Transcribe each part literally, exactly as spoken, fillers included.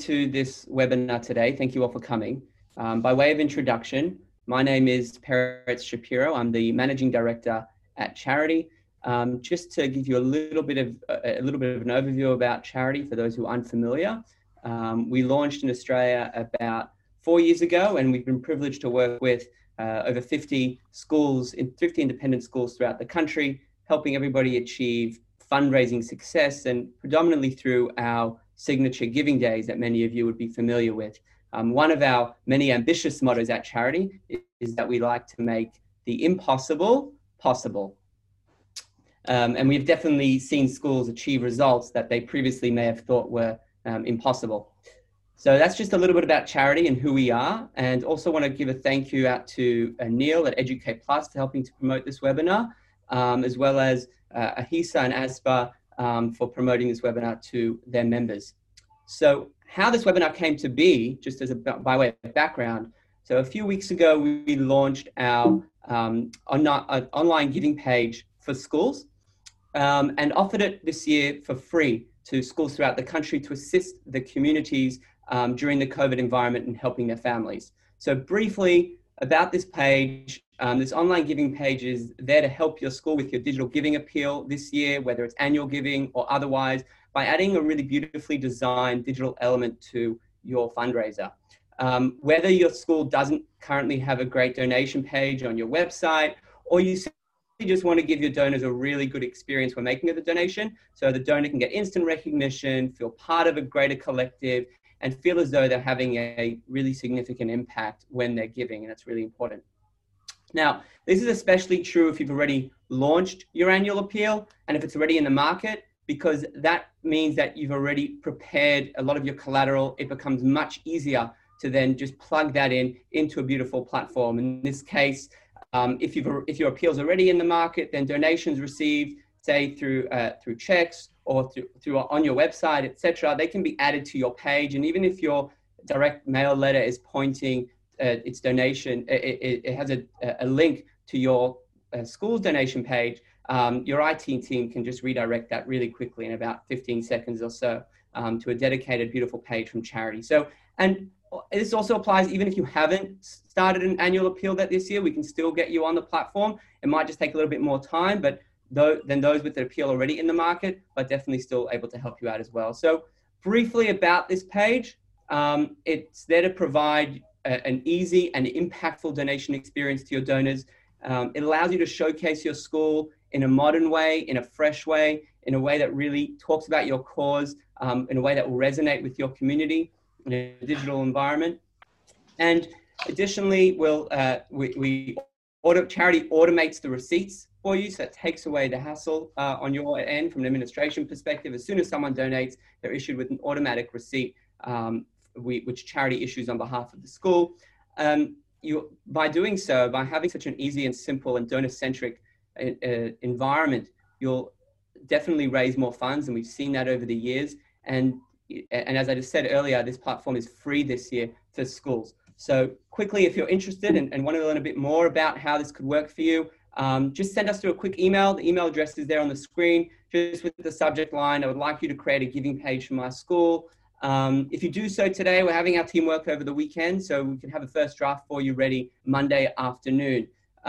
To this webinar today. Thank you all for coming. Um, by way of introduction, my name is Peretz Shapiro. I'm the Managing Director at Charity. Um, just to give you a little bit of a little bit of an overview about Charity for those who are unfamiliar, um, we launched in Australia about four years ago, and we've been privileged to work with uh, over fifty schools, in fifty independent schools throughout the country, helping everybody achieve fundraising success, and predominantly through our signature giving days that many of you would be familiar with. Um, one of our many ambitious mottos at Charity is, is that we like to make the impossible possible. Um, and we've definitely seen schools achieve results that they previously may have thought were um, impossible. So that's just a little bit about Charity and who we are. And also want to give a thank you out to uh, Neil at Educate Plus for helping to promote this webinar, um, as well as uh, Ahisa and A S P A Um, for promoting this webinar to their members. So how this webinar came to be, just as a by way of background. So a few weeks ago, we launched our um, on, uh, online giving page for schools um, and offered it this year for free to schools throughout the country to assist the communities um, during the COVID environment and helping their families. So briefly about this page, Um, this online giving page is there to help your school with your digital giving appeal this year, whether it's annual giving or otherwise, by adding a really beautifully designed digital element to your fundraiser. Um, whether your school doesn't currently have a great donation page on your website, or you just want to give your donors a really good experience when making the donation, so the donor can get instant recognition, feel part of a greater collective, and feel as though they're having a really significant impact when they're giving, and that's really important. Now, this is especially true if you've already launched your annual appeal and if it's already in the market, because that means that you've already prepared a lot of your collateral. It becomes much easier to then just plug that in into a beautiful platform. In this case, um, if, you've, if your appeal's already in the market, then donations received, say through uh, through checks or through, through on your website, et cetera, they can be added to your page. And even if your direct mail letter is pointing Uh, its donation, it, it, it has a, a link to your uh, school's donation page, um, your I T team can just redirect that really quickly in about fifteen seconds or so um, to a dedicated, beautiful page from Charity. So, and this also applies even if you haven't started an annual appeal that this year, we can still get you on the platform. It might just take a little bit more time, but though, than those with the appeal already in the market, but definitely still able to help you out as well. So briefly about this page, um, it's there to provide an easy and impactful donation experience to your donors. Um, it allows you to showcase your school in a modern way, in a fresh way, in a way that really talks about your cause, um, in a way that will resonate with your community in a digital environment. And additionally, we'll, uh, we, we auto, Charity automates the receipts for you, so that takes away the hassle uh, on your end from an administration perspective. As soon as someone donates, they're issued with an automatic receipt um, We, which Charity issues on behalf of the school. Um, you, by doing so, by having such an easy and simple and donor-centric uh, environment, you'll definitely raise more funds, and we've seen that over the years. And, and as I just said earlier, this platform is free this year for schools. So quickly, if you're interested and, and want to learn a bit more about how this could work for you, um, just send us through a quick email. The email address is there on the screen, just with the subject line, I would like you to create a giving page for my school. Um, if you do so today, we're having our teamwork over the weekend, so we can have a first draft for you ready Monday afternoon.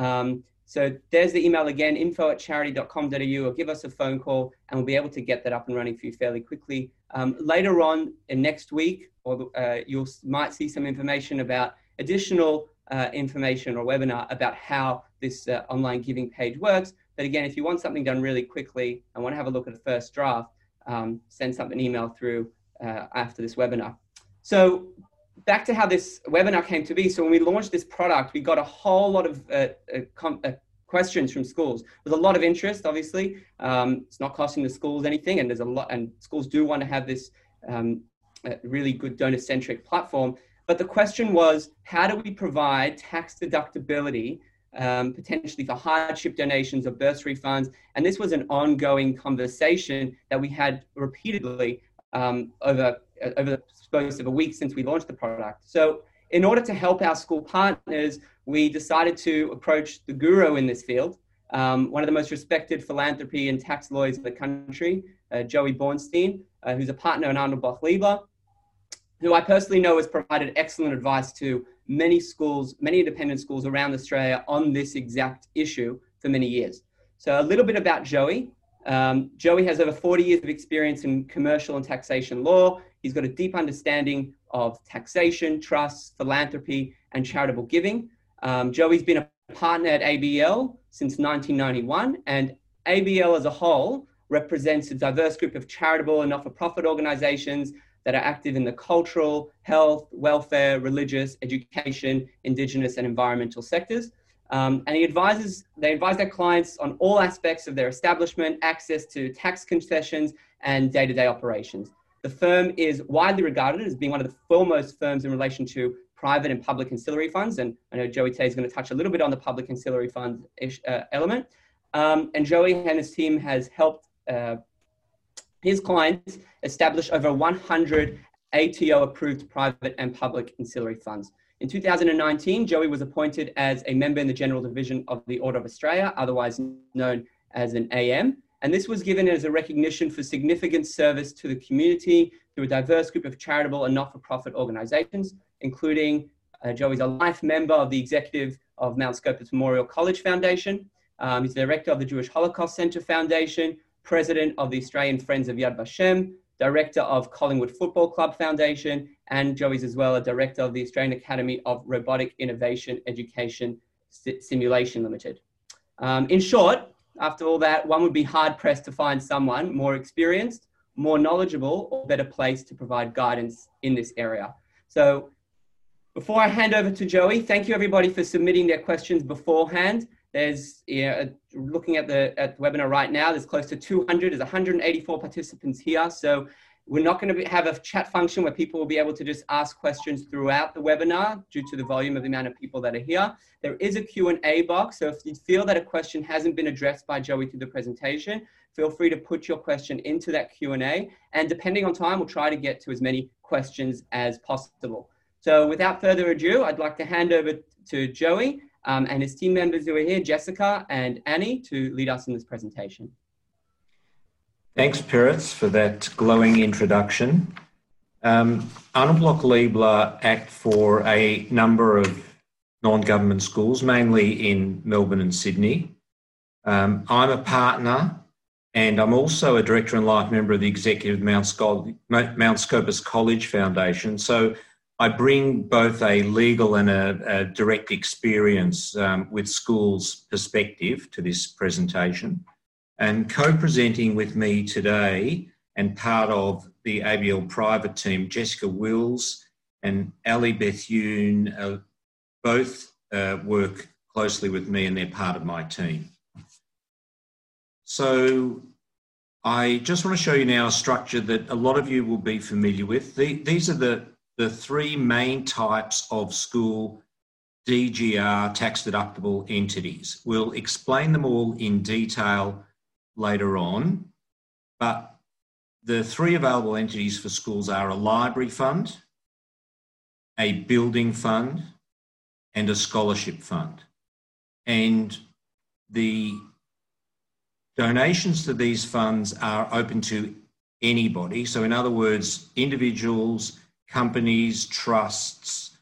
Um, so there's the email again, info at charity dot com dot a u, or give us a phone call and we'll be able to get that up and running for you fairly quickly. Um, later on in next week, or uh, you might see some information about additional uh, information or webinar about how this uh, online giving page works. But again, if you want something done really quickly and want to have a look at a first draft, um, send something email through Uh, after this webinar. So back to how this webinar came to be. So when we launched this product, we got a whole lot of uh, uh, com- uh, questions from schools. There's a lot of interest, obviously. Um, it's not costing the schools anything, and there's a lot, and schools do want to have this um, uh, really good donor-centric platform. But the question was, how do we provide tax deductibility um, potentially for hardship donations or bursary funds? And this was an ongoing conversation that we had repeatedly Um, over, over the space of a week since we launched the product. So in order to help our school partners, we decided to approach the guru in this field, um, one of the most respected philanthropy and tax lawyers in the country, uh, Joey Bornstein, uh, who's a partner in Arnold Bloch Leibler. who I personally know has provided excellent advice to many schools, many independent schools around Australia on this exact issue for many years. So a little bit about Joey. Um, Joey has over forty years of experience in commercial and taxation law. He's got a deep understanding of taxation, trusts, philanthropy, and charitable giving. Um, Joey's been a partner at A B L since nineteen ninety-one, and A B L as a whole represents a diverse group of charitable and not-for-profit organizations that are active in the cultural, health, welfare, religious, education, Indigenous, and environmental sectors. Um, and he advises, they advise their clients on all aspects of their establishment, access to tax concessions, and day-to-day operations. The firm is widely regarded as being one of the foremost firms in relation to private and public ancillary funds. And I know Joey today is going to touch a little bit on the public ancillary fund uh, element. Um, and Joey and his team has helped uh, his clients established over one hundred A T O-approved private and public ancillary funds. In two thousand nineteen, Joey was appointed as a member in the General Division of the Order of Australia, otherwise known as an A M. And this was given as a recognition for significant service to the community through a diverse group of charitable and not-for-profit organisations, including uh, Joey's a life member of the executive of Mount Scopus Memorial College Foundation. Um, he's the director of the Jewish Holocaust Centre Foundation, president of the Australian Friends of Yad Vashem, director of Collingwood Football Club Foundation, and Joey's as well a director of the Australian Academy of Robotic Innovation Education Simulation Limited. Um, in short, after all that, one would be hard-pressed to find someone more experienced, more knowledgeable, or better placed to provide guidance in this area. So before I hand over to Joey, thank you everybody for submitting their questions beforehand. There's, you know, looking at the, at the webinar right now, there's close to two hundred, there's one hundred eighty-four participants here. So we're not going to have a chat function where people will be able to just ask questions throughout the webinar due to the volume of the amount of people that are here. There is a Q and A box. So if you feel that a question hasn't been addressed by Joey through the presentation, feel free to put your question into that Q and A. And depending on time, we'll try to get to as many questions as possible. So without further ado, I'd like to hand over to Joey. Um, and his team members who are here, Jessica and Annie, to lead us in this presentation. Thanks, Peretz, for that glowing introduction. Um, Arnold Bloch Leibler act for a number of non-government schools, mainly in Melbourne and Sydney. Um, I'm a partner, and I'm also a director and life member of the executive Mount Scopus, Mount Scopus College Foundation. So I bring both a legal and a, a direct experience um, with schools perspective to this presentation, and co-presenting with me today and part of the A B L private team, Jessica Wills and Ali Beth Yoon, uh, both uh, work closely with me and they're part of my team. So I just want to show you now a structure that a lot of you will be familiar with. The, these are the the three main types of school D G R, tax deductible entities. We'll explain them all in detail later on, but the three available entities for schools are a library fund, a building fund, and a scholarship fund. And the donations to these funds are open to anybody. So in other words, individuals, companies, trusts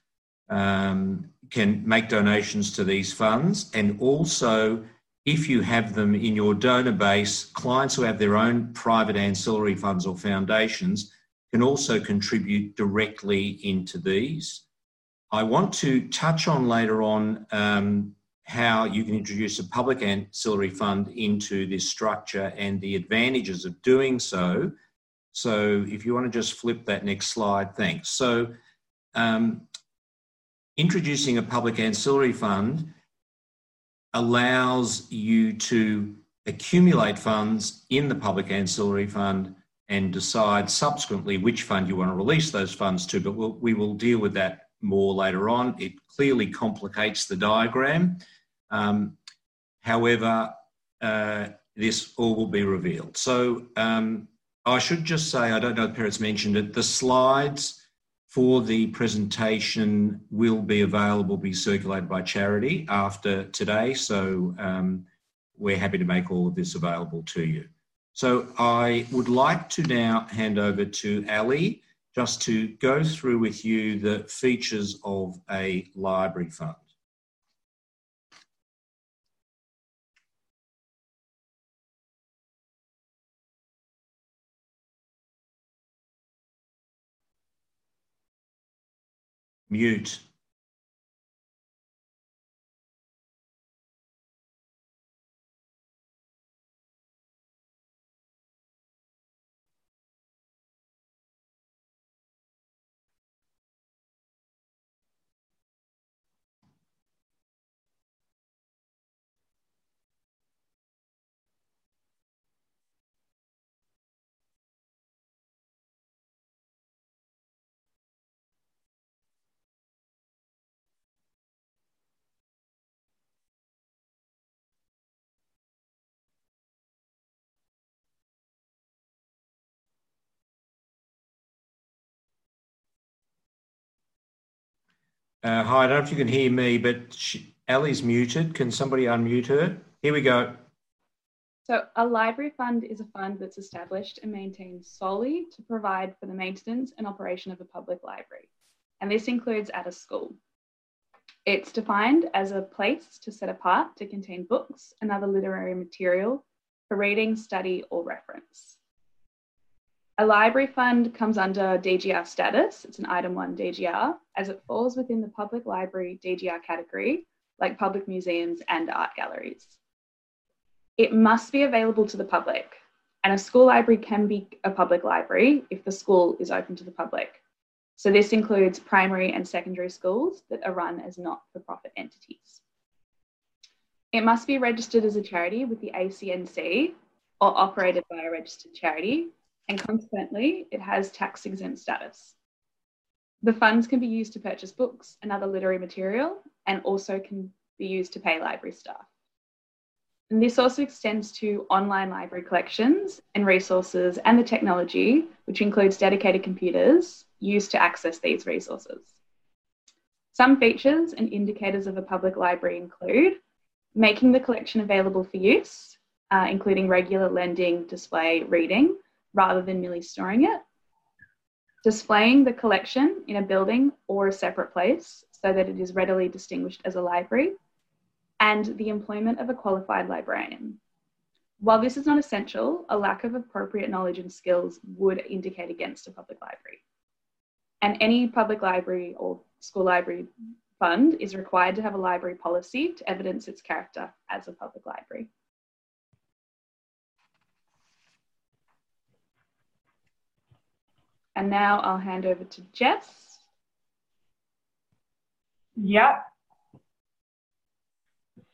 um, can make donations to these funds. And also, if you have them in your donor base, clients who have their own private ancillary funds or foundations can also contribute directly into these. I want to touch on later on um, how you can introduce a public ancillary fund into this structure and the advantages of doing so. So if you want to just flip that next slide, thanks. So um, introducing a public ancillary fund allows you to accumulate funds in the public ancillary fund and decide subsequently which fund you want to release those funds to, but we'll, we will deal with that more later on. It clearly complicates the diagram. Um, however, uh, this all will be revealed. So um, I should just say, I don't know if Peretz mentioned it, the slides for the presentation will be available, be circulated by Charity after today. So um, we're happy to make all of this available to you. So I would like to now hand over to Ali just to go through with you the features of a library fund. Mute. Uh, hi, I don't know if you can hear me, but she, Ali's muted. Can somebody unmute her? Here we go. So a library fund is a fund that's established and maintained solely to provide for the maintenance and operation of a public library. And this includes at a school. It's defined as a place to set apart to contain books and other literary material for reading, study, or reference. A library fund comes under D G R status, it's an item one D G R, as it falls within the public library D G R category, like public museums and art galleries. It must be available to the public, and a school library can be a public library if the school is open to the public. So this includes primary and secondary schools that are run as not-for-profit entities. It must be registered as a charity with the A C N C or operated by a registered charity, and consequently, it has tax-exempt status. The funds can be used to purchase books and other literary material, and also can be used to pay library staff. And this also extends to online library collections and resources and the technology, which includes dedicated computers used to access these resources. Some features and indicators of a public library include making the collection available for use, uh, including regular lending, display, reading, rather than merely storing it, displaying the collection in a building or a separate place so that it is readily distinguished as a library, and the employment of a qualified librarian. While this is not essential, a lack of appropriate knowledge and skills would indicate against a public library. And any public library or school library fund is required to have a library policy to evidence its character as a public library. And now I'll hand over to Jess. Yep.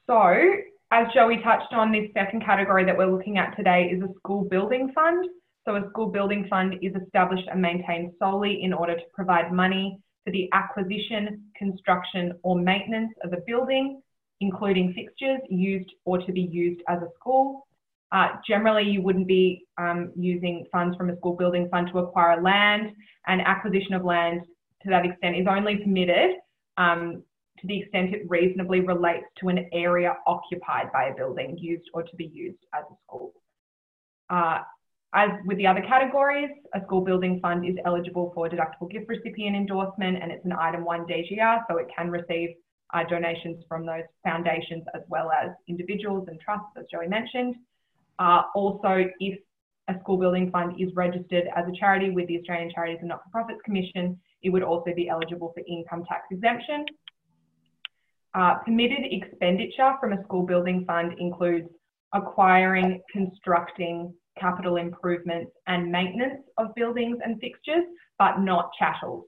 So, as Joey touched on, this second category that we're looking at today is a school building fund. So a school building fund is established and maintained solely in order to provide money for the acquisition, construction, or maintenance of a building, including fixtures used or to be used as a school. Uh, generally, you wouldn't be um, using funds from a school building fund to acquire land, and acquisition of land to that extent is only permitted um, to the extent it reasonably relates to an area occupied by a building used or to be used as a school. Uh, as with the other categories, a school building fund is eligible for deductible gift recipient endorsement, and it's an item one D G R, so it can receive uh, donations from those foundations as well as individuals and trusts, as Joey mentioned. Uh, also, if a school building fund is registered as a charity with the Australian Charities and Not-for-Profits Commission, it would also be eligible for income tax exemption. Uh, permitted expenditure from a school building fund includes acquiring, constructing, capital improvements and maintenance of buildings and fixtures, but not chattels.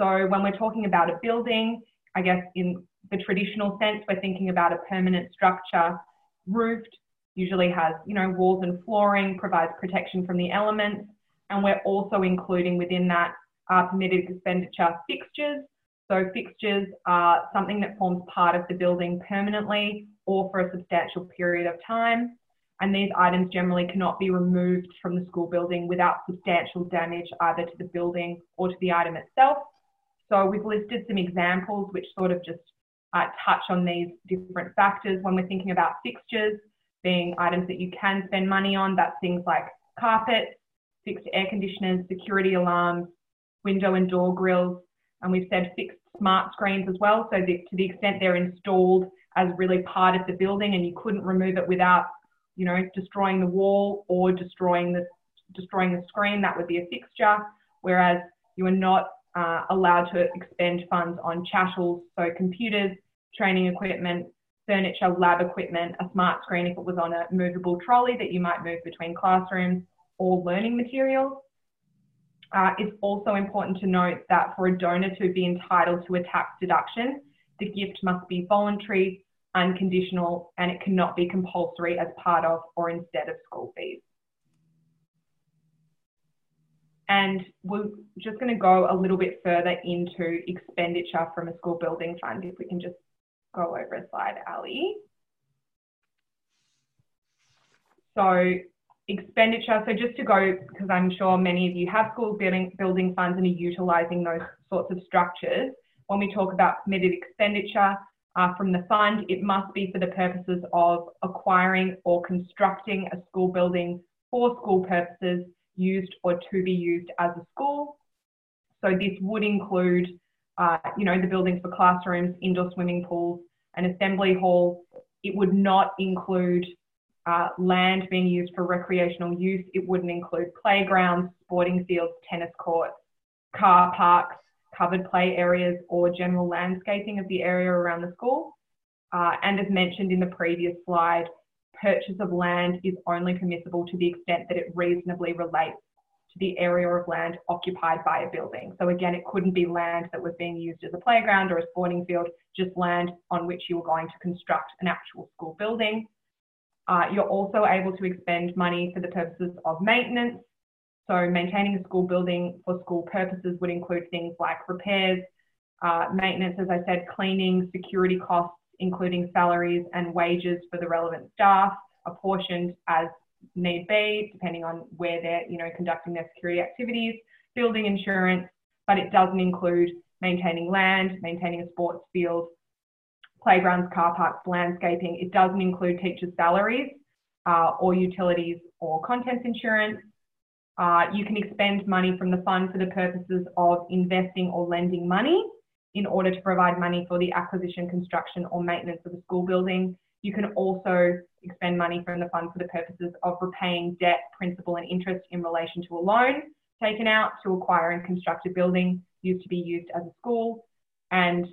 So when we're talking about a building, I guess in the traditional sense, we're thinking about a permanent structure, roofed, usually has, you know, walls and flooring, provides protection from the elements. And we're also including within that uh, permitted expenditure fixtures. So fixtures are something that forms part of the building permanently or for a substantial period of time. And these items generally cannot be removed from the school building without substantial damage either to the building or to the item itself. So we've listed some examples which sort of just uh, touch on these different factors when we're thinking about fixtures. Being items that you can spend money on, that's things like carpet, fixed air conditioners, security alarms, window and door grills, and we've said fixed smart screens as well. So the, to the extent they're installed as really part of the building and you couldn't remove it without, you know, destroying the wall or destroying the, destroying the screen, that would be a fixture, whereas you are not uh, allowed to expend funds on chattels, so computers, training equipment, furniture, lab equipment, a smart screen if it was on a movable trolley that you might move between classrooms, or learning materials. Uh, it's also important to note that for a donor to be entitled to a tax deduction, the gift must be voluntary, unconditional, and it cannot be compulsory as part of or instead of school fees. And we're just going to go a little bit further into expenditure from a school building fund. If we can just go over a slide, Ali. So expenditure, so just to go, because I'm sure many of you have school building, building funds and are utilising those sorts of structures. When we talk about permitted expenditure uh, from the fund, it must be for the purposes of acquiring or constructing a school building for school purposes, used or to be used as a school. So this would include, uh, you know, the buildings for classrooms, indoor swimming pools, an assembly hall. It would not include uh, land being used for recreational use. It wouldn't include playgrounds, sporting fields, tennis courts, car parks, covered play areas, or general landscaping of the area around the school. Uh, and as mentioned in the previous slide, purchase of land is only permissible to the extent that it reasonably relates to the area of land occupied by a building. So again, it couldn't be land that was being used as a playground or a sporting field, just land on which you were going to construct an actual school building. Uh, you're also able to expend money for the purposes of maintenance. So maintaining a school building for school purposes would include things like repairs, uh, maintenance, as I said, cleaning, security costs, including salaries and wages for the relevant staff, apportioned as need be, depending on where they're, you know, conducting their security activities, building insurance, but it doesn't include maintaining land, maintaining a sports field, playgrounds, car parks, landscaping. It doesn't include teachers' salaries uh, or utilities or contents insurance. Uh, you can expend money from the fund for the purposes of investing or lending money in order to provide money for the acquisition, construction, or maintenance of a school building. You can also expend money from the fund for the purposes of repaying debt, principal, and interest in relation to a loan taken out to acquire and construct a building used to be used as a school. And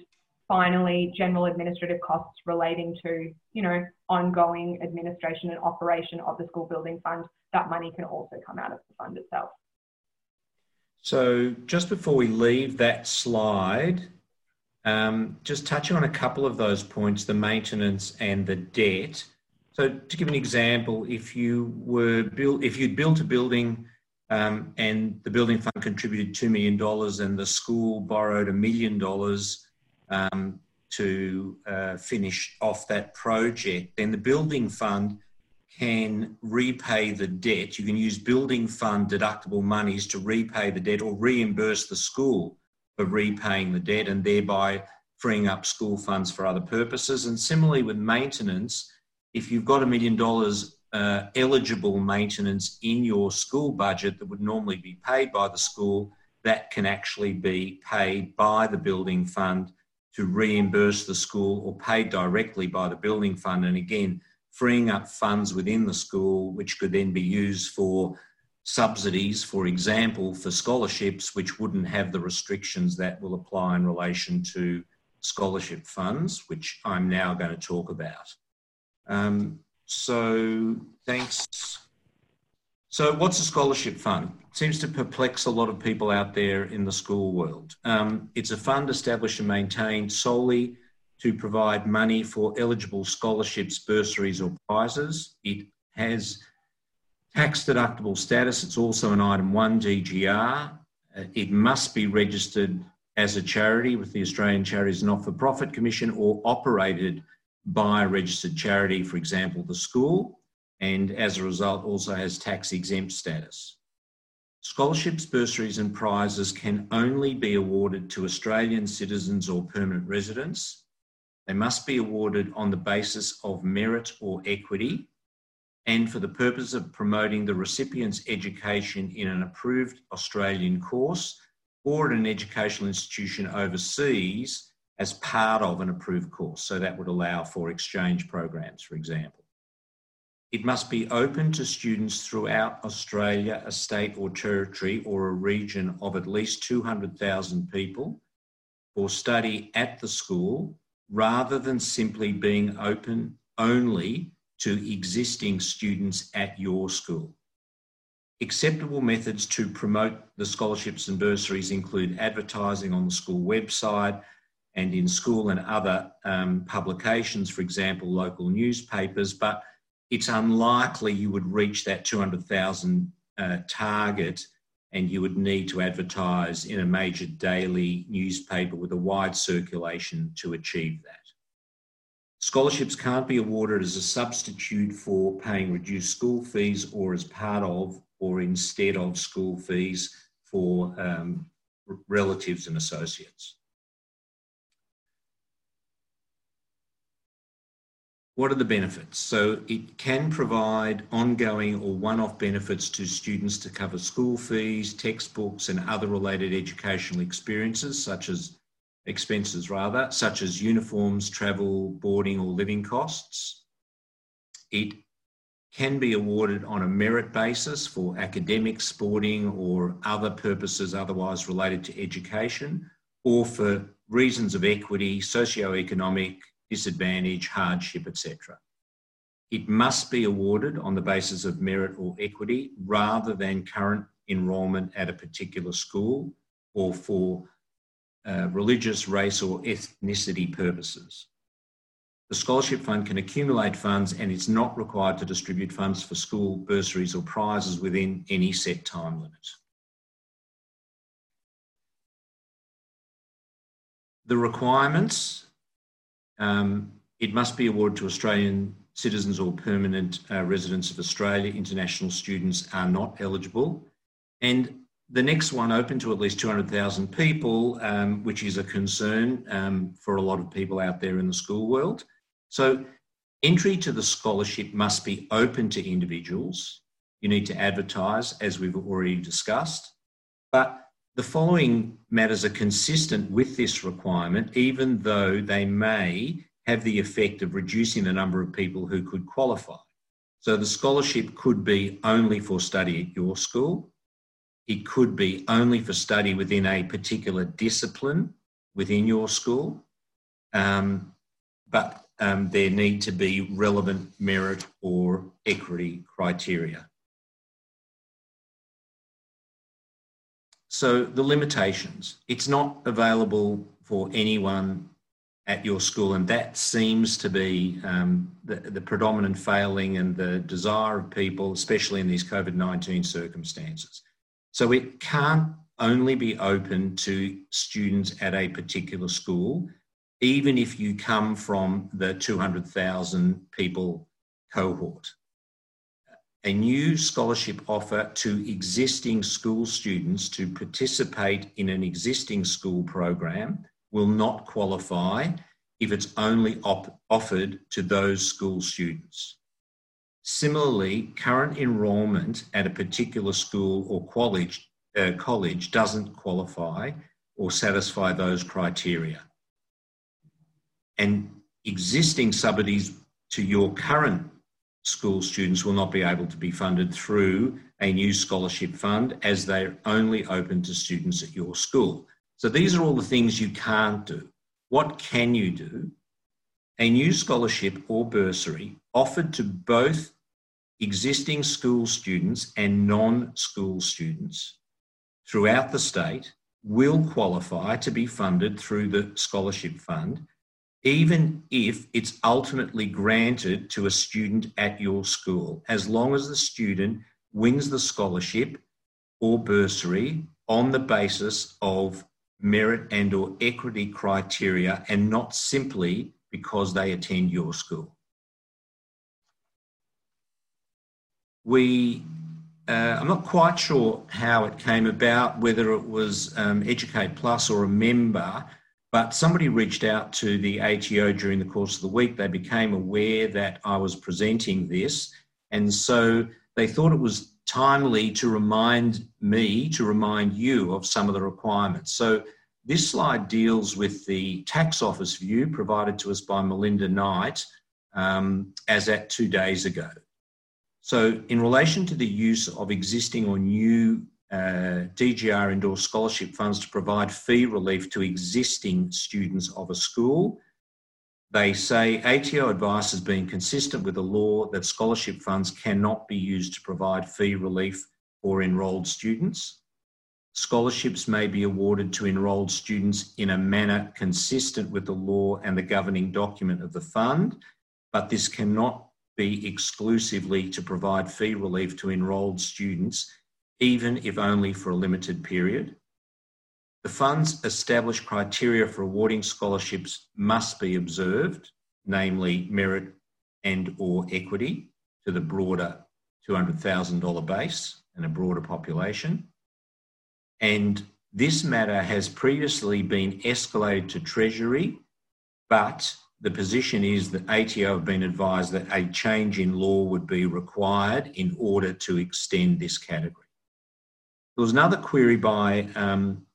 finally, general administrative costs relating to, you know, ongoing administration and operation of the school building fund. That money can also come out of the fund itself. So just before we leave that slide, Um, just touching on a couple of those points, the maintenance and the debt. So to give an example, if you were built, if you'd built a building um, and the building fund contributed two million dollars and the school borrowed a million dollars um, to uh, finish off that project, then the building fund can repay the debt. You can use building fund deductible monies to repay the debt or reimburse the school for repaying the debt and thereby freeing up school funds for other purposes. And similarly with maintenance, if you've got a million dollars uh, eligible maintenance in your school budget that would normally be paid by the school, that can actually be paid by the building fund to reimburse the school or paid directly by the building fund. And again, freeing up funds within the school, which could then be used for subsidies, for example, for scholarships, which wouldn't have the restrictions that will apply in relation to scholarship funds, which I'm now going to talk about. Um, so thanks. So what's a scholarship fund? It seems to perplex a lot of people out there in the school world. Um, it's a fund established and maintained solely to provide money for eligible scholarships, bursaries or prizes. It has tax deductible status. It's also an item one D G R. It must be registered as a charity with the Australian Charities Not-for-Profit Commission or operated by a registered charity, for example, the school, and as a result also has tax exempt status. Scholarships, bursaries and prizes can only be awarded to Australian citizens or permanent residents. They must be awarded on the basis of merit or equity, and for the purpose of promoting the recipient's education in an approved Australian course or at an educational institution overseas as part of an approved course. So that would allow for exchange programs, for example. It must be open to students throughout Australia, a state or territory or a region of at least two hundred thousand people for study at the school, rather than simply being open only to existing students at your school. Acceptable methods to promote the scholarships and bursaries include advertising on the school website and in school and other um, publications, for example, local newspapers, but it's unlikely you would reach that two hundred thousand uh, target, and you would need to advertise in a major daily newspaper with a wide circulation to achieve that. Scholarships can't be awarded as a substitute for paying reduced school fees or as part of or instead of school fees for um, relatives and associates. What are the benefits? So it can provide ongoing or one-off benefits to students to cover school fees, textbooks and other related educational experiences, such as expenses rather, such as uniforms, travel, boarding or living costs. It can be awarded on a merit basis for academic, sporting or other purposes otherwise related to education, or for reasons of equity, socioeconomic, disadvantage, hardship, et cetera. It must be awarded on the basis of merit or equity rather than current enrolment at a particular school or for uh, religious, race or ethnicity purposes. The scholarship fund can accumulate funds and it's not required to distribute funds for school bursaries or prizes within any set time limit. The requirements. Um, it must be awarded to Australian citizens or permanent uh, residents of Australia. International students are not eligible. And the next one, open to at least two hundred thousand people, um, which is a concern um, for a lot of people out there in the school world. So entry to the scholarship must be open to individuals. You need to advertise, as we've already discussed. But the following matters are consistent with this requirement, even though they may have the effect of reducing the number of people who could qualify. So the scholarship could be only for study at your school. It could be only for study within a particular discipline within your school, um, but um, there need to be relevant merit or equity criteria. So the limitations, it's not available for anyone at your school, and that seems to be um, the, the predominant failing and the desire of people, especially in these COVID nineteen circumstances. So it can't only be open to students at a particular school, even if you come from the two hundred thousand people cohort. A new scholarship offer to existing school students to participate in an existing school program will not qualify if it's only op- offered to those school students. Similarly, current enrolment at a particular school or college, uh, college doesn't qualify or satisfy those criteria. And existing subsidies to your current school students will not be able to be funded through a new scholarship fund, as they're only open to students at your school. So these are all the things you can't do. What can you do? A new scholarship or bursary offered to both existing school students and non-school students throughout the state will qualify to be funded through the scholarship fund, even if it's ultimately granted to a student at your school, as long as the student wins the scholarship or bursary on the basis of merit and or equity criteria and not simply because they attend your school. We, uh, I'm not quite sure how it came about, whether it was um, Educate Plus or a member, but somebody reached out to the A T O during the course of the week. They became aware that I was presenting this, and so they thought it was timely to remind me, to remind you of some of the requirements. So this slide deals with the tax office view provided to us by Melinda Knight um, as at two days ago. So in relation to the use of existing or new uh, D G R endorsed scholarship funds to provide fee relief to existing students of a school, they say A T O advice has been consistent with the law that scholarship funds cannot be used to provide fee relief for enrolled students. Scholarships may be awarded to enrolled students in a manner consistent with the law and the governing document of the fund, but this cannot be exclusively to provide fee relief to enrolled students, even if only for a limited period. The fund's established criteria for awarding scholarships must be observed, namely merit and or equity to the broader two hundred thousand dollars base and a broader population. And this matter has previously been escalated to Treasury, but the position is that A T O have been advised that a change in law would be required in order to extend this category. There was another query by um,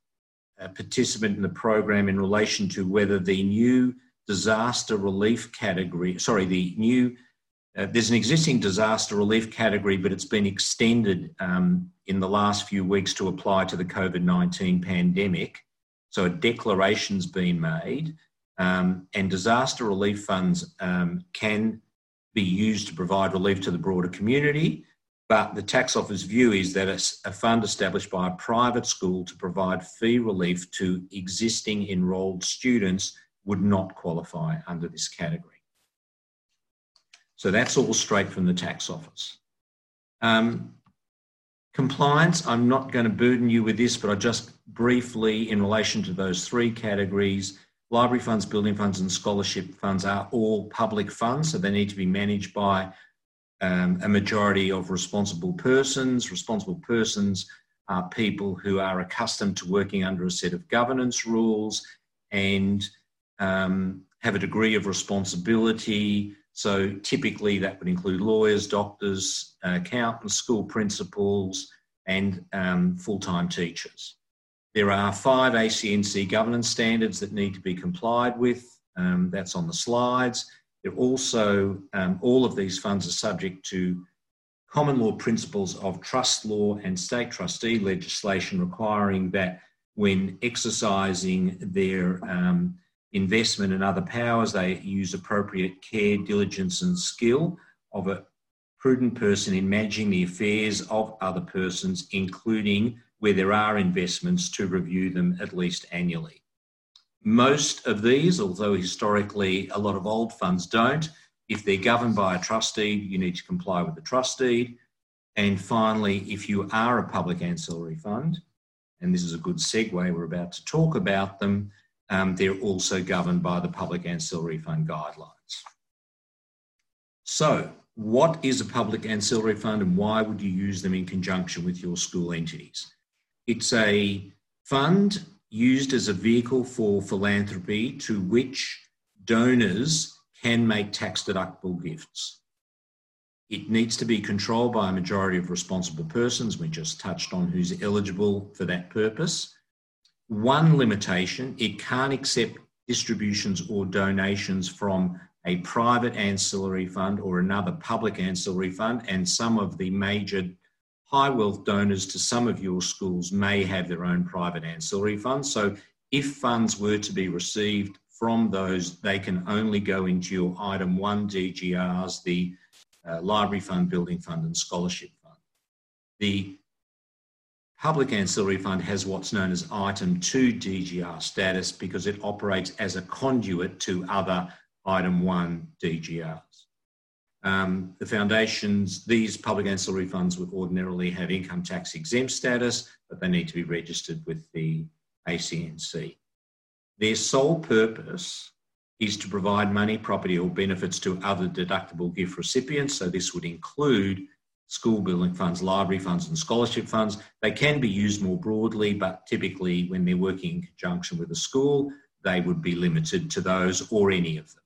a participant in the program in relation to whether the new disaster relief category, sorry, the new, uh, there's an existing disaster relief category, but it's been extended um, in the last few weeks to apply to the COVID nineteen pandemic. So a declaration's been made um, and disaster relief funds um, can be used to provide relief to the broader community. But the tax office view is that a fund established by a private school to provide fee relief to existing enrolled students would not qualify under this category. So that's all straight from the tax office. Um, compliance, I'm not going to burden you with this, but I just briefly, in relation to those three categories, library funds, building funds and scholarship funds are all public funds, so they need to be managed by Um, a majority of responsible persons. Responsible persons are people who are accustomed to working under a set of governance rules and um, have a degree of responsibility. So typically that would include lawyers, doctors, accountants, school principals, and um, full-time teachers. There are five A C N C governance standards that need to be complied with. Um, that's on the slides. They're also, um, all of these funds are subject to common law principles of trust law and state trustee legislation requiring that when exercising their um, investment and other powers, they use appropriate care, diligence and skill of a prudent person in managing the affairs of other persons, including where there are investments, to review them at least annually. Most of these, although historically a lot of old funds don't, if they're governed by a trust deed, you need to comply with the trust deed. And finally, if you are a public ancillary fund, and this is a good segue, we're about to talk about them, um, they're also governed by the public ancillary fund guidelines. So what is a public ancillary fund and why would you use them in conjunction with your school entities? It's a fund used as a vehicle for philanthropy to which donors can make tax-deductible gifts. It needs to be controlled by a majority of responsible persons. We just touched on who's eligible for that purpose. One limitation, it can't accept distributions or donations from a private ancillary fund or another public ancillary fund, and some of the major high wealth donors to some of your schools may have their own private ancillary funds. So if funds were to be received from those, they can only go into your item one D G Rs, the uh, library fund, building fund and scholarship fund. The public ancillary fund has what's known as item two D G R status because it operates as a conduit to other item one D G Rs. Um, the foundations, these public ancillary funds would ordinarily have income tax exempt status, but they need to be registered with the A C N C. Their sole purpose is to provide money, property or benefits to other deductible gift recipients. So this would include school building funds, library funds and scholarship funds. They can be used more broadly, but typically when they're working in conjunction with a school, they would be limited to those or any of them.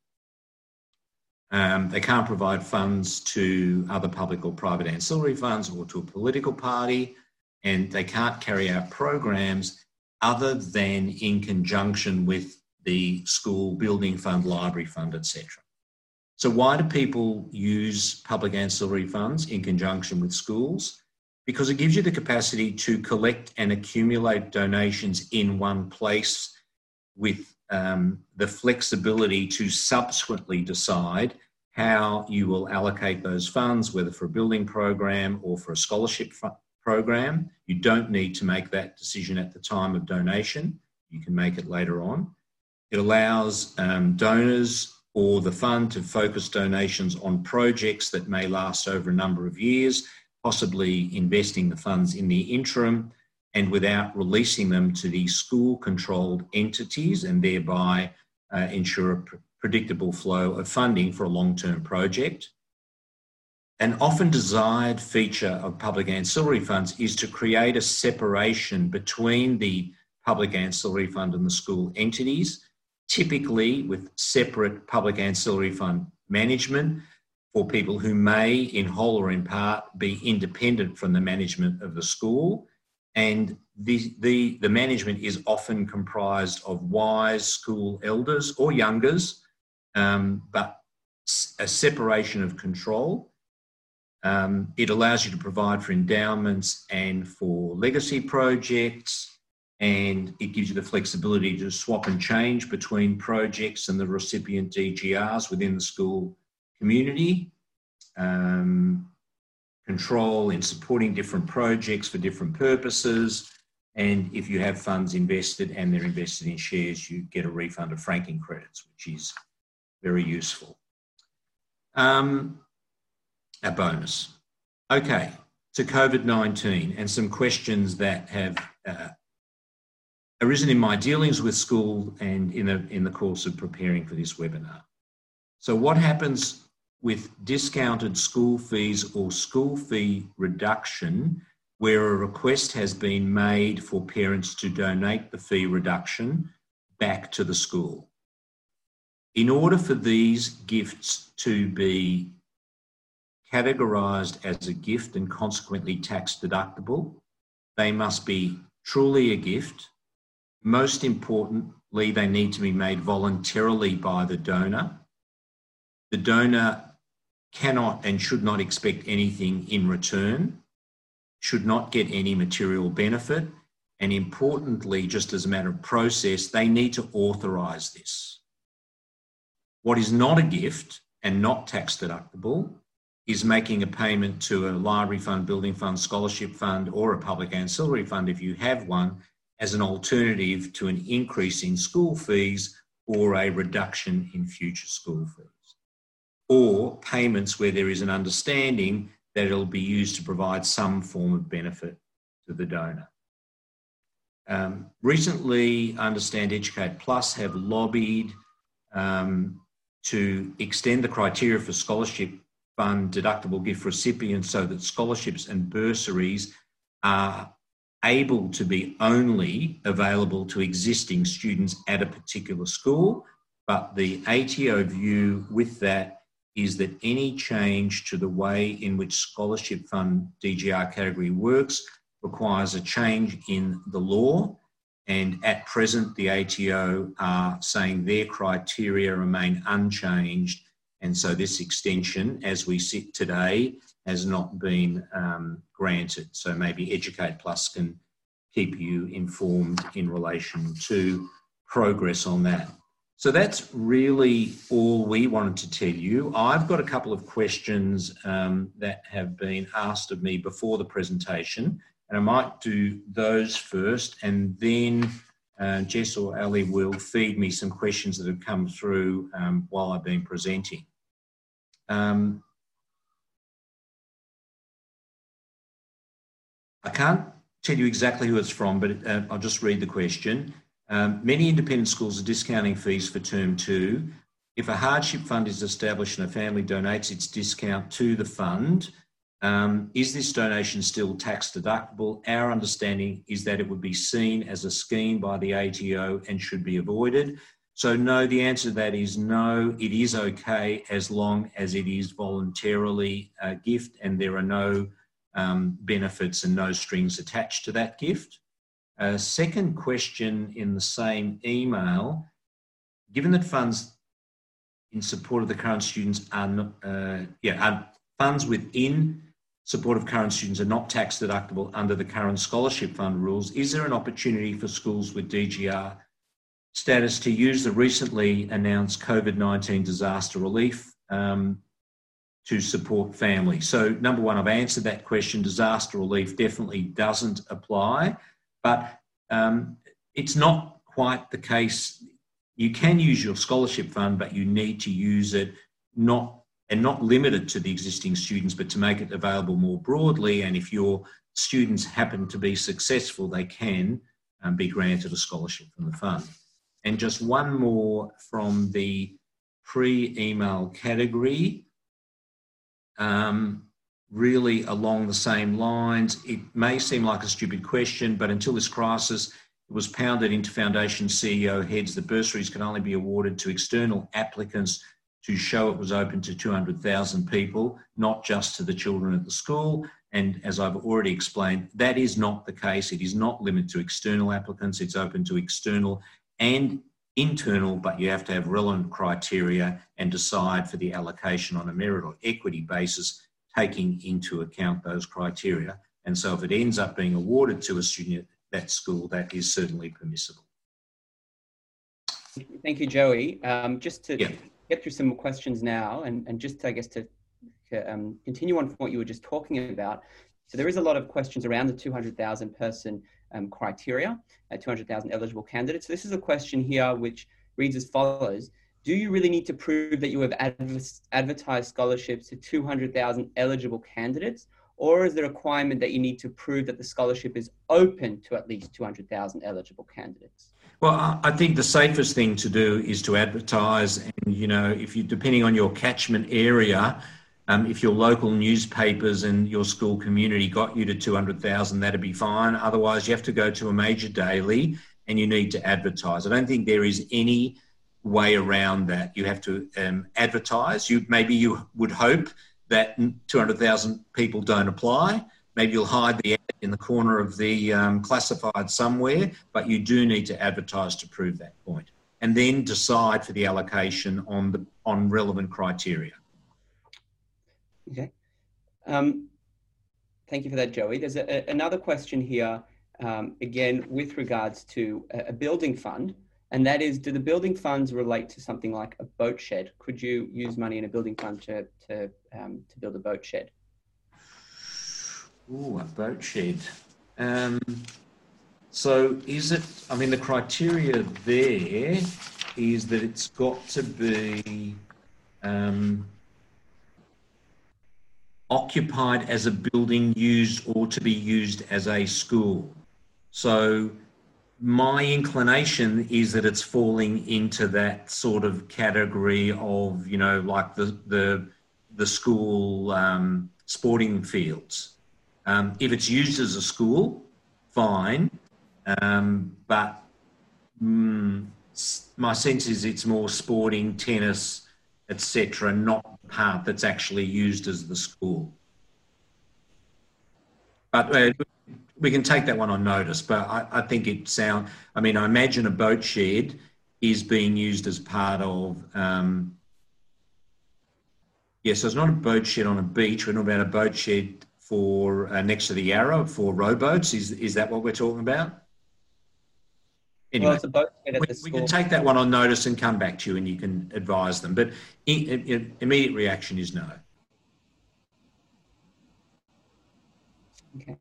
Um, they can't provide funds to other public or private ancillary funds or to a political party, and they can't carry out programs other than in conjunction with the school building fund, library fund, et cetera. So why do people use public ancillary funds in conjunction with schools? Because it gives you the capacity to collect and accumulate donations in one place with um, the flexibility to subsequently decide how you will allocate those funds, whether for a building program or for a scholarship fund program. You don't need to make that decision at the time of donation. You can make it later on. It allows um, donors or the fund to focus donations on projects that may last over a number of years, possibly investing the funds in the interim and without releasing them to the school-controlled entities, and thereby uh, ensure a pr- predictable flow of funding for a long-term project. An often desired feature of public ancillary funds is to create a separation between the public ancillary fund and the school entities, typically with separate public ancillary fund management for people who may, in whole or in part, be independent from the management of the school. And the, the, the management is often comprised of wise school elders or youngers, um, but a separation of control. Um, it allows you to provide for endowments and for legacy projects, and it gives you the flexibility to swap and change between projects and the recipient D G Rs within the school community, um, control in supporting different projects for different purposes, and if you have funds invested and they're invested in shares, you get a refund of franking credits, which is very useful. Um, A bonus. Okay, to COVID nineteen and some questions that have uh, arisen in my dealings with school and in, a, in the course of preparing for this webinar. So what happens with discounted school fees or school fee reduction where a request has been made for parents to donate the fee reduction back to the school? In order for these gifts to be categorised as a gift and consequently tax deductible, they must be truly a gift. Most importantly, they need to be made voluntarily by the donor. The donor cannot and should not expect anything in return, should not get any material benefit, and importantly, just as a matter of process, they need to authorise this. What is not a gift and not tax deductible is making a payment to a library fund, building fund, scholarship fund, or a public ancillary fund, if you have one, as an alternative to an increase in school fees or a reduction in future school fees. Or payments where there is an understanding that it'll be used to provide some form of benefit to the donor. Um, recently, I understand Educate Plus have lobbied um, to extend the criteria for scholarship fund deductible gift recipients so that scholarships and bursaries are able to be only available to existing students at a particular school. But the A T O view with that is that any change to the way in which scholarship fund D G R category works requires a change in the law. And at present, the A T O are saying their criteria remain unchanged. And so this extension, as we sit today, has not been um, granted. So maybe Educate Plus can keep you informed in relation to progress on that. So that's really all we wanted to tell you. I've got a couple of questions um, that have been asked of me before the presentation, and I might do those first, and then Uh, Jess or Ali will feed me some questions that have come through um, while I've been presenting. Um, I can't tell you exactly who it's from, but uh, I'll just read the question. Um, many independent schools are discounting fees for term two. If a hardship fund is established and a family donates its discount to the fund, Um, is this donation still tax deductible? Our understanding is that it would be seen as a scheme by the A T O and should be avoided. So no, the answer to that is no, it is okay as long as it is voluntarily a gift and there are no um, benefits and no strings attached to that gift. A second question in the same email, given that funds in support of the current students are not, uh, yeah, are funds within support of current students are not tax deductible under the current scholarship fund rules, is there an opportunity for schools with D G R status to use the recently announced COVID nineteen disaster relief um, to support families? So number one, I've answered that question. Disaster relief definitely doesn't apply, but um, it's not quite the case. You can use your scholarship fund, but you need to use it not and not limited to the existing students, but to make it available more broadly. And if your students happen to be successful, they can um, be granted a scholarship from the fund. And just one more from the pre-email category, um, really along the same lines. It may seem like a stupid question, but until this crisis, it was pounded into foundation C E O heads that bursaries can only be awarded to external applicants to show it was open to two hundred thousand people, not just to the children at the school. And as I've already explained, that is not the case. It is not limited to external applicants. It's open to external and internal, but you have to have relevant criteria and decide for the allocation on a merit or equity basis, taking into account those criteria. And so if it ends up being awarded to a student at that school, that is certainly permissible. Thank you, Joey. Um, just to... Yeah. Get through some more questions now, and, and just I guess to um, continue on from what you were just talking about. So there is a lot of questions around the two hundred thousand person um, criteria, uh, two hundred thousand eligible candidates. So this is a question here which reads as follows: do you really need to prove that you have adv- advertised scholarships to two hundred thousand eligible candidates, or is the requirement that you need to prove that the scholarship is open to at least two hundred thousand eligible candidates? Well, I think the safest thing to do is to advertise, and you know, if you, depending on your catchment area, um, if your local newspapers and your school community got you to two hundred thousand, that'd be fine. Otherwise, you have to go to a major daily, and you need to advertise. I don't think there is any way around that. You have to um, advertise. You maybe you would hope that two hundred thousand people don't apply. Maybe you'll hide the ad in the corner of the um, classified somewhere, but you do need to advertise to prove that point, and then decide for the allocation on the on relevant criteria. Okay. Um, thank you for that, Joey. There's a, a, another question here, um, again, with regards to a, a building fund, and that is, do the building funds relate to something like a boat shed? Could you use money in a building fund to, to, um, to build a boat shed? Ooh, a boat shed. Um, so is it, I mean, the criteria there is that it's got to be um, occupied as a building used or to be used as a school. So my inclination is that it's falling into that sort of category of, you know, like the, the, the school um, sporting fields. Um, if it's used as a school, fine, um, but mm, my sense is it's more sporting, tennis, et cetera, not the part that's actually used as the school. But uh, we can take that one on notice, but I, I think it sound, I mean, I imagine a boat shed is being used as part of... Um, yeah, so it's not a boat shed on a beach, we're not about a boat shed... Or uh, next to the Yarra for rowboats, is is that what we're talking about? Anyway, well, it's a boat at we, the we can take that one on notice and come back to you, and you can advise them. But in, in, in immediate reaction is no. Okay.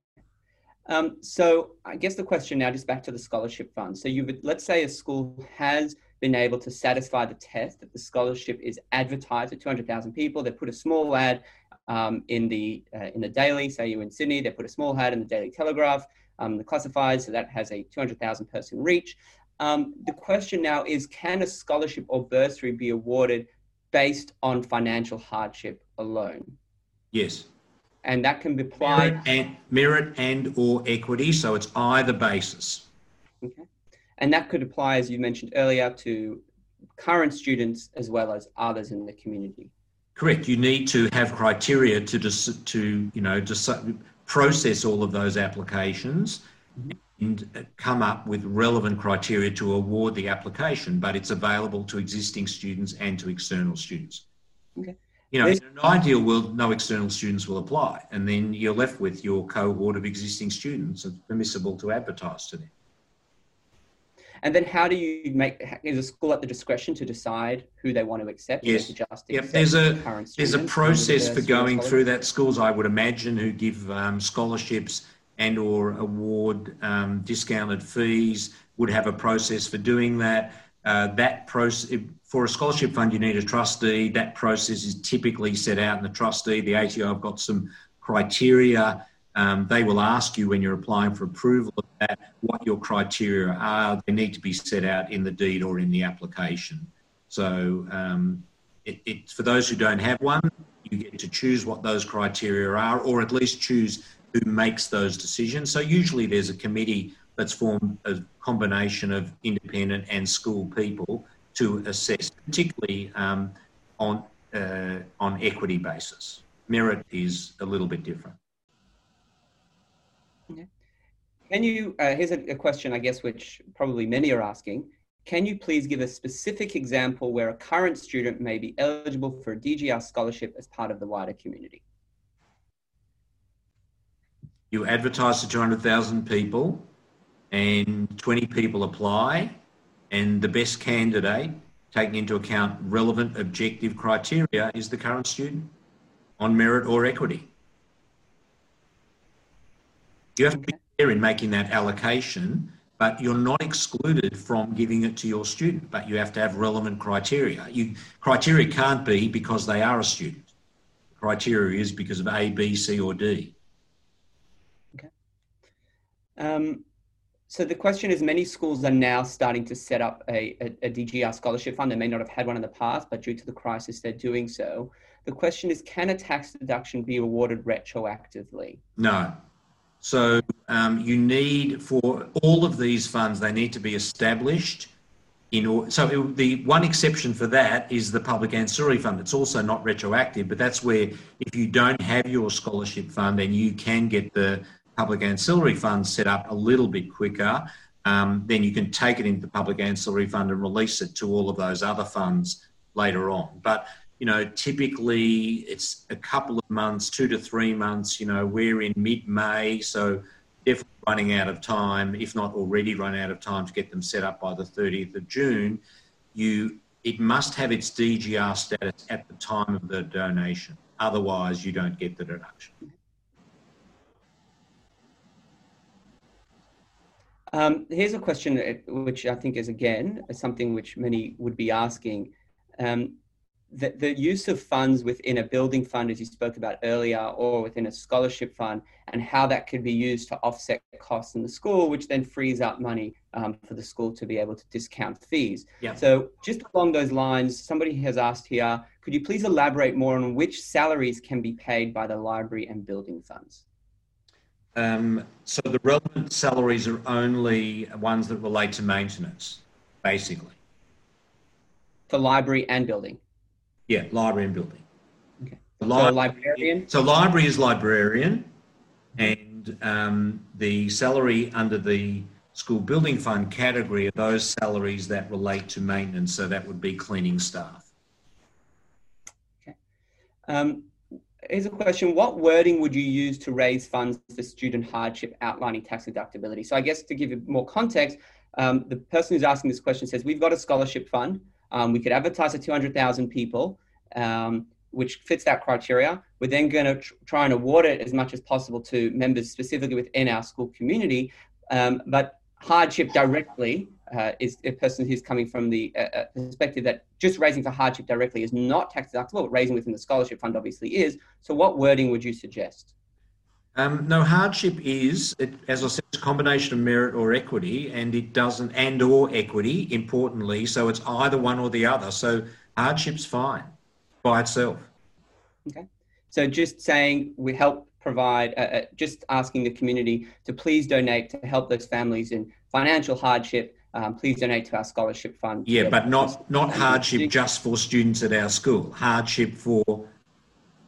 Um, so I guess the question now, just back to the scholarship fund. So you would, let's say a school has been able to satisfy the test that the scholarship is advertised at two hundred thousand people. They put a small ad. Um, in the uh, in the daily, say you're in Sydney, they put a small ad in the Daily Telegraph, um, the classifieds, so that has a two hundred thousand person reach. Um, the question now is, can a scholarship or bursary be awarded based on financial hardship alone? Yes. And that can be applied... Merit and, merit and or equity, so it's either basis. Okay. And that could apply, as you mentioned earlier, to current students as well as others in the community. Correct. You need to have criteria to just to you know just process all of those applications and come up with relevant criteria to award the application, but it's available to existing students and to external students. Okay. You know, There's- in an ideal world, no external students will apply, and then you're left with your cohort of existing students. It's permissible to advertise to them. And then how do you make, is the school at the discretion to decide who they want to accept? Yes, to just yep. accept there's a the there's a process for going college? through that. Schools, I would imagine, who give um, scholarships and or award um, discounted fees would have a process for doing that. Uh, that process, for a scholarship fund, you need a trustee. That process is typically set out in the trustee. The A T O have got some criteria. Um, they will ask you when you're applying for approval of that what your criteria are. They need to be set out in the deed or in the application. So um, it, it, for those who don't have one, you get to choose what those criteria are, or at least choose who makes those decisions. So usually there's a committee that's formed, a combination of independent and school people, to assess, particularly um, on uh, on equity basis. Merit is a little bit different. Okay. Can you, uh, here's a, a question, I guess, which probably many are asking. Can you please give a specific example where a current student may be eligible for a D G R scholarship as part of the wider community? You advertise to two hundred thousand people and twenty people apply, and the best candidate, taking into account relevant objective criteria, is the current student on merit or equity. You have to be fair in making that allocation, but you're not excluded from giving it to your student, but you have to have relevant criteria. You, criteria can't be because they are a student. Criteria is because of A, B, C or D. Okay. Um, so the question is, many schools are now starting to set up a, a, a D G R scholarship fund. They may not have had one in the past, but due to the crisis, they're doing so. The question is, can a tax deduction be awarded retroactively? No. So um, you need, for all of these funds, they need to be established. In or, so it, the one exception for that is the Public Ancillary Fund. It's also not retroactive, but that's where if you don't have your scholarship fund, then you can get the Public Ancillary Fund set up a little bit quicker. Um, then you can take it into the Public Ancillary Fund and release it to all of those other funds later on. But you know, typically it's a couple of months, two to three months, you know, we're in mid-May, so definitely running out of time, if not already run out of time to get them set up by the thirtieth of June. You, it must have its D G R status at the time of the donation. Otherwise, you don't get the deduction. Um, here's a question which I think is, again, something which many would be asking. Um, The, the use of funds within a building fund, as you spoke about earlier, or within a scholarship fund, and how that could be used to offset costs in the school, which then frees up money um, for the school to be able to discount fees. Yeah. So just along those lines, somebody has asked here, could you please elaborate more on which salaries can be paid by the library and building funds? Um, so the relevant salaries are only ones that relate to maintenance, basically. For library and building? Yeah, library and building. Okay. The library, so librarian? So library is librarian, and um, the salary under the school building fund category are those salaries that relate to maintenance, so that would be cleaning staff. Okay. Um, here's a question. What wording would you use to raise funds for student hardship outlining tax deductibility? So I guess to give you more context, um, the person who's asking this question says, we've got a scholarship fund. Um, we could advertise to two hundred thousand people, um, which fits that criteria. We're then going to tr- try and award it as much as possible to members specifically within our school community. Um, but hardship directly uh, is a person who's coming from the uh, perspective that just raising for hardship directly is not tax deductible, but raising within the scholarship fund obviously is. So what wording would you suggest? Um, no, hardship is, it, as I said, it's a combination of merit or equity, and it doesn't, and or equity, importantly, so it's either one or the other. So hardship's fine by itself. Okay. So just saying we help provide, uh, just asking the community to please donate to help those families in financial hardship Um, please donate to our scholarship fund. Yeah, but not not hardship just for students at our school. Hardship for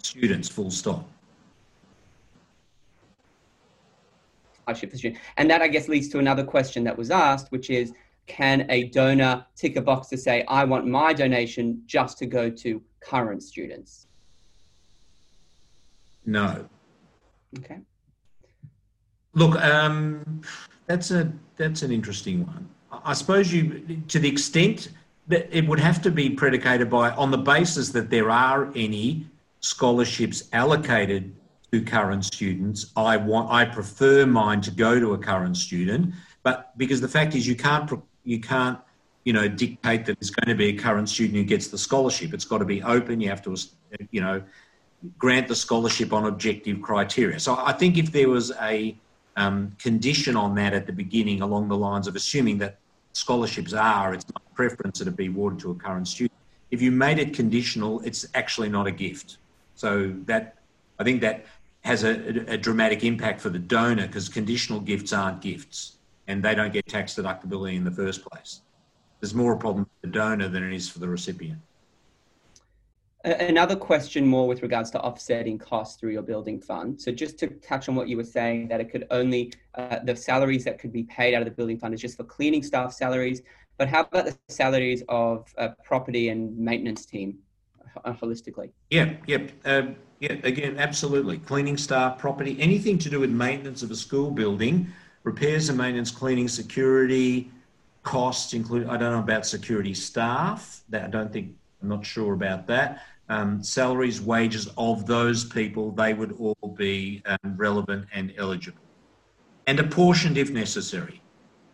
students, full stop. Hardship for students. And that, I guess, leads to another question that was asked, which is, can a donor tick a box to say, I want my donation just to go to current students? No. Okay. Look, um, that's a that's an interesting one. I suppose you, to the extent that it would have to be predicated by, on the basis that there are any scholarships allocated to current students, I want, I prefer mine to go to a current student, but because the fact is you can't, you can't, you know, dictate that it's going to be a current student who gets the scholarship. It's got to be open. You have to, you know, grant the scholarship on objective criteria. So I think if there was a um, condition on that at the beginning, along the lines of assuming that scholarships are, it's my preference that it be awarded to a current student. If you made it conditional, it's actually not a gift. So that, I think that has a, a dramatic impact for the donor, because conditional gifts aren't gifts and they don't get tax deductibility in the first place. There's more a problem for the donor than it is for the recipient. Another question more with regards to offsetting costs through your building fund. So just to touch on what you were saying, that it could only, uh, the salaries that could be paid out of the building fund is just for cleaning staff salaries, but how about the salaries of uh, property and maintenance team uh, holistically? Yeah, yeah, uh, yeah, again, absolutely. Cleaning staff, property, anything to do with maintenance of a school building, repairs and maintenance, cleaning, security, costs, include, I don't know about security staff, that I don't think, I'm not sure about that. Um, salaries, wages of those people, they would all be um, relevant and eligible and apportioned if necessary.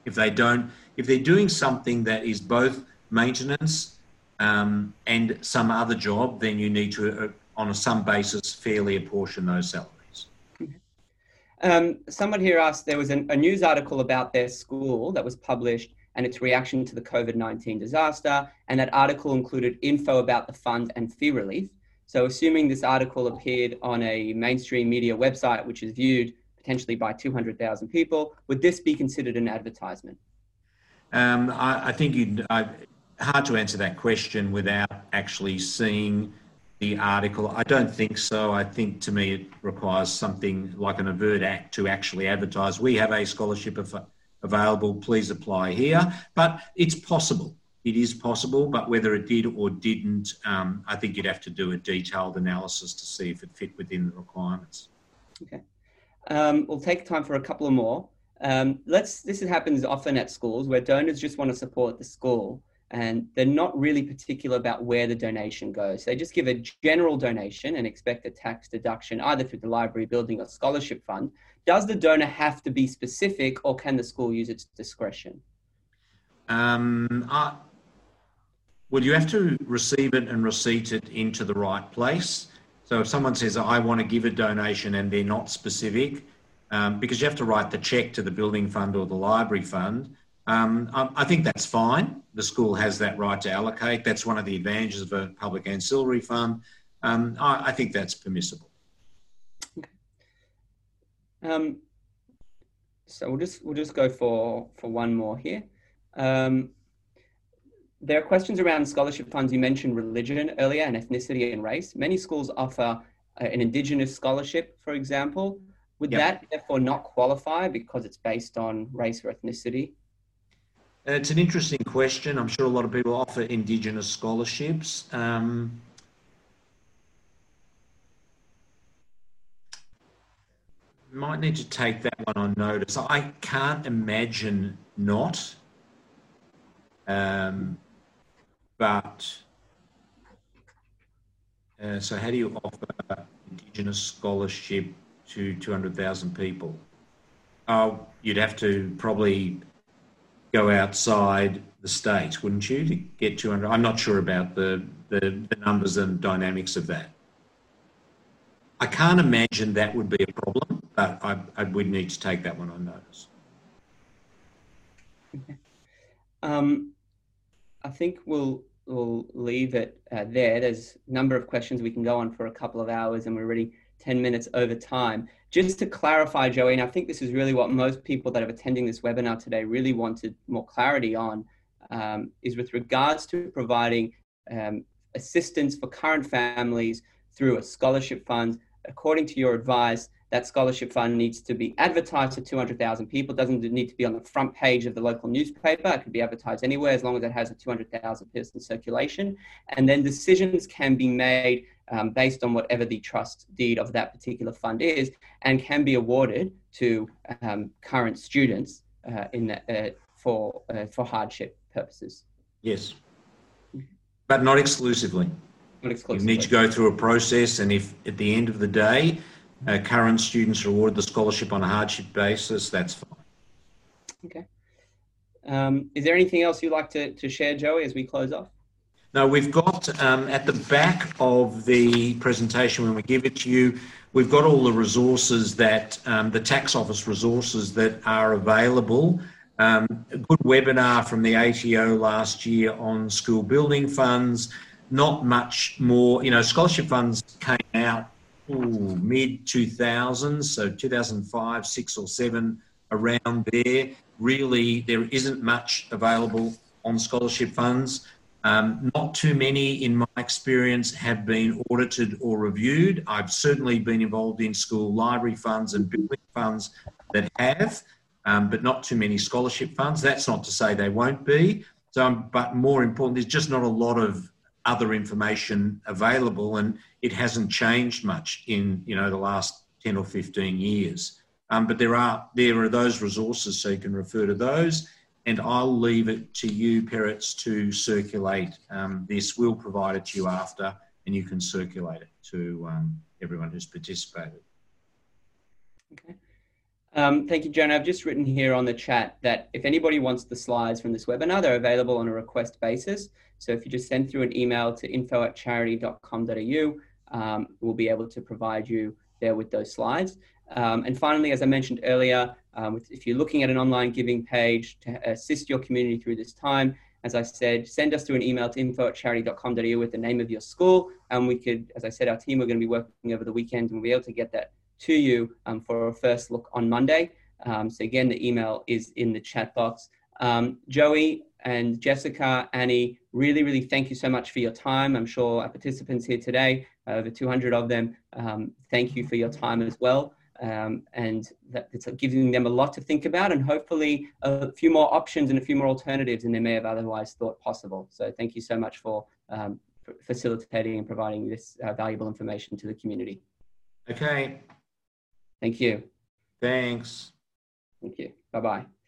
If they don't, if they're doing something that is both maintenance um, and some other job, then you need to, uh, on some basis, fairly apportion those salaries. Um, someone here asked, there was an, a news article about their school that was published and its reaction to the COVID nineteen disaster, and that article included info about the fund and fee relief. So assuming this article appeared on a mainstream media website, which is viewed potentially by two hundred thousand people, would this be considered an advertisement? Um, I, I think you'd, I, hard to answer that question without actually seeing the article. I don't think so. I think to me it requires something like an overt act to actually advertise. We have a scholarship of available, please apply here. But it's possible. It is possible, but whether it did or didn't, um, I think you'd have to do a detailed analysis to see if it fit within the requirements. Okay. Um, we'll take time for a couple of more. Um, let's. This happens often at schools where donors just want to support the school and they're not really particular about where the donation goes. They just give a general donation and expect a tax deduction either through the library, building or scholarship fund. Does the donor have to be specific or can the school use its discretion? Um, uh, well, you have to receive it and receipt it into the right place. So if someone says, I want to give a donation and they're not specific, um, because you have to write the cheque to the building fund or the library fund, Um, I think that's fine. The school has that right to allocate. That's one of the advantages of a public ancillary fund. Um, I, I think that's permissible. Okay. Um, so we'll just we'll just go for, for one more here. Um, there are questions around scholarship funds. You mentioned religion earlier and ethnicity and race. Many schools offer an Indigenous scholarship, for example. Would yep. that therefore not qualify because it's based on race or ethnicity? It's an interesting question. I'm sure a lot of people offer Indigenous scholarships. Um, might need to take that one on notice. I can't imagine not, um, but uh, so how do you offer Indigenous scholarship to two hundred thousand people? Oh, you'd have to probably go outside the state, wouldn't you, to get two hundred? I'm not sure about the, the, the numbers and dynamics of that. I can't imagine that would be a problem, but I, I would need to take that one on notice. Okay. Um, I think we'll we'll leave it uh, there. There's a number of questions. We can go on for a couple of hours and we're already ten minutes over time. Just to clarify, Joey, and I think this is really what most people that are attending this webinar today really wanted more clarity on, um, is with regards to providing um, assistance for current families through a scholarship fund. According to your advice, that scholarship fund needs to be advertised to two hundred thousand people. It doesn't need to be on the front page of the local newspaper. It could be advertised anywhere as long as it has a two hundred thousand person circulation. And then decisions can be made um, based on whatever the trust deed of that particular fund is, and can be awarded to um, current students uh, in the, uh, for uh, for hardship purposes. Yes, but not exclusively. Not exclusively. You need to go through a process, and if at the end of the day, Uh, current students are awarded the scholarship on a hardship basis, that's fine. Okay. Um, is there anything else you'd like to, to share, Joey, as we close off? No, we've got um, at the back of the presentation when we give it to you, we've got all the resources that, um, the tax office resources that are available. Um, a good webinar from the A T O last year on school building funds, not much more, you know, scholarship funds came out Ooh, mid two thousands, so two thousand five, six or seven, around there. Really, there isn't much available on scholarship funds. Um, not too many, in my experience, have been audited or reviewed. I've certainly been involved in school library funds and building funds that have, um, but not too many scholarship funds. That's not to say they won't be. So, but more important, there's just not a lot of other information available, and it hasn't changed much in, you know, the last ten or fifteen years. Um, but there are there are those resources, so you can refer to those. And I'll leave it to you, Peretz, to circulate um, this. We'll provide it to you after, and you can circulate it to um, everyone who's participated. Okay. Um, thank you, Joan. I've just written here on the chat that if anybody wants the slides from this webinar, they're available on a request basis. So if you just send through an email to info at charity dot com dot a u, um, we'll be able to provide you there with those slides. Um, and finally, as I mentioned earlier, um, if you're looking at an online giving page to assist your community through this time, as I said, send us through an email to info at charity dot com dot a u with the name of your school. And we could, as I said, our team are going to be working over the weekend, and we'll be able to get that to you um, for a first look on Monday. Um, so again, the email is in the chat box. Um, Joey and Jessica, Annie, really, really thank you so much for your time. I'm sure our participants here today, over two hundred of them, um, thank you for your time as well. Um, and that it's giving them a lot to think about, and hopefully a few more options and a few more alternatives than they may have otherwise thought possible. So thank you so much for um, f- facilitating and providing this uh, valuable information to the community. Okay. Thank you. Thanks. Thank you. Bye-bye.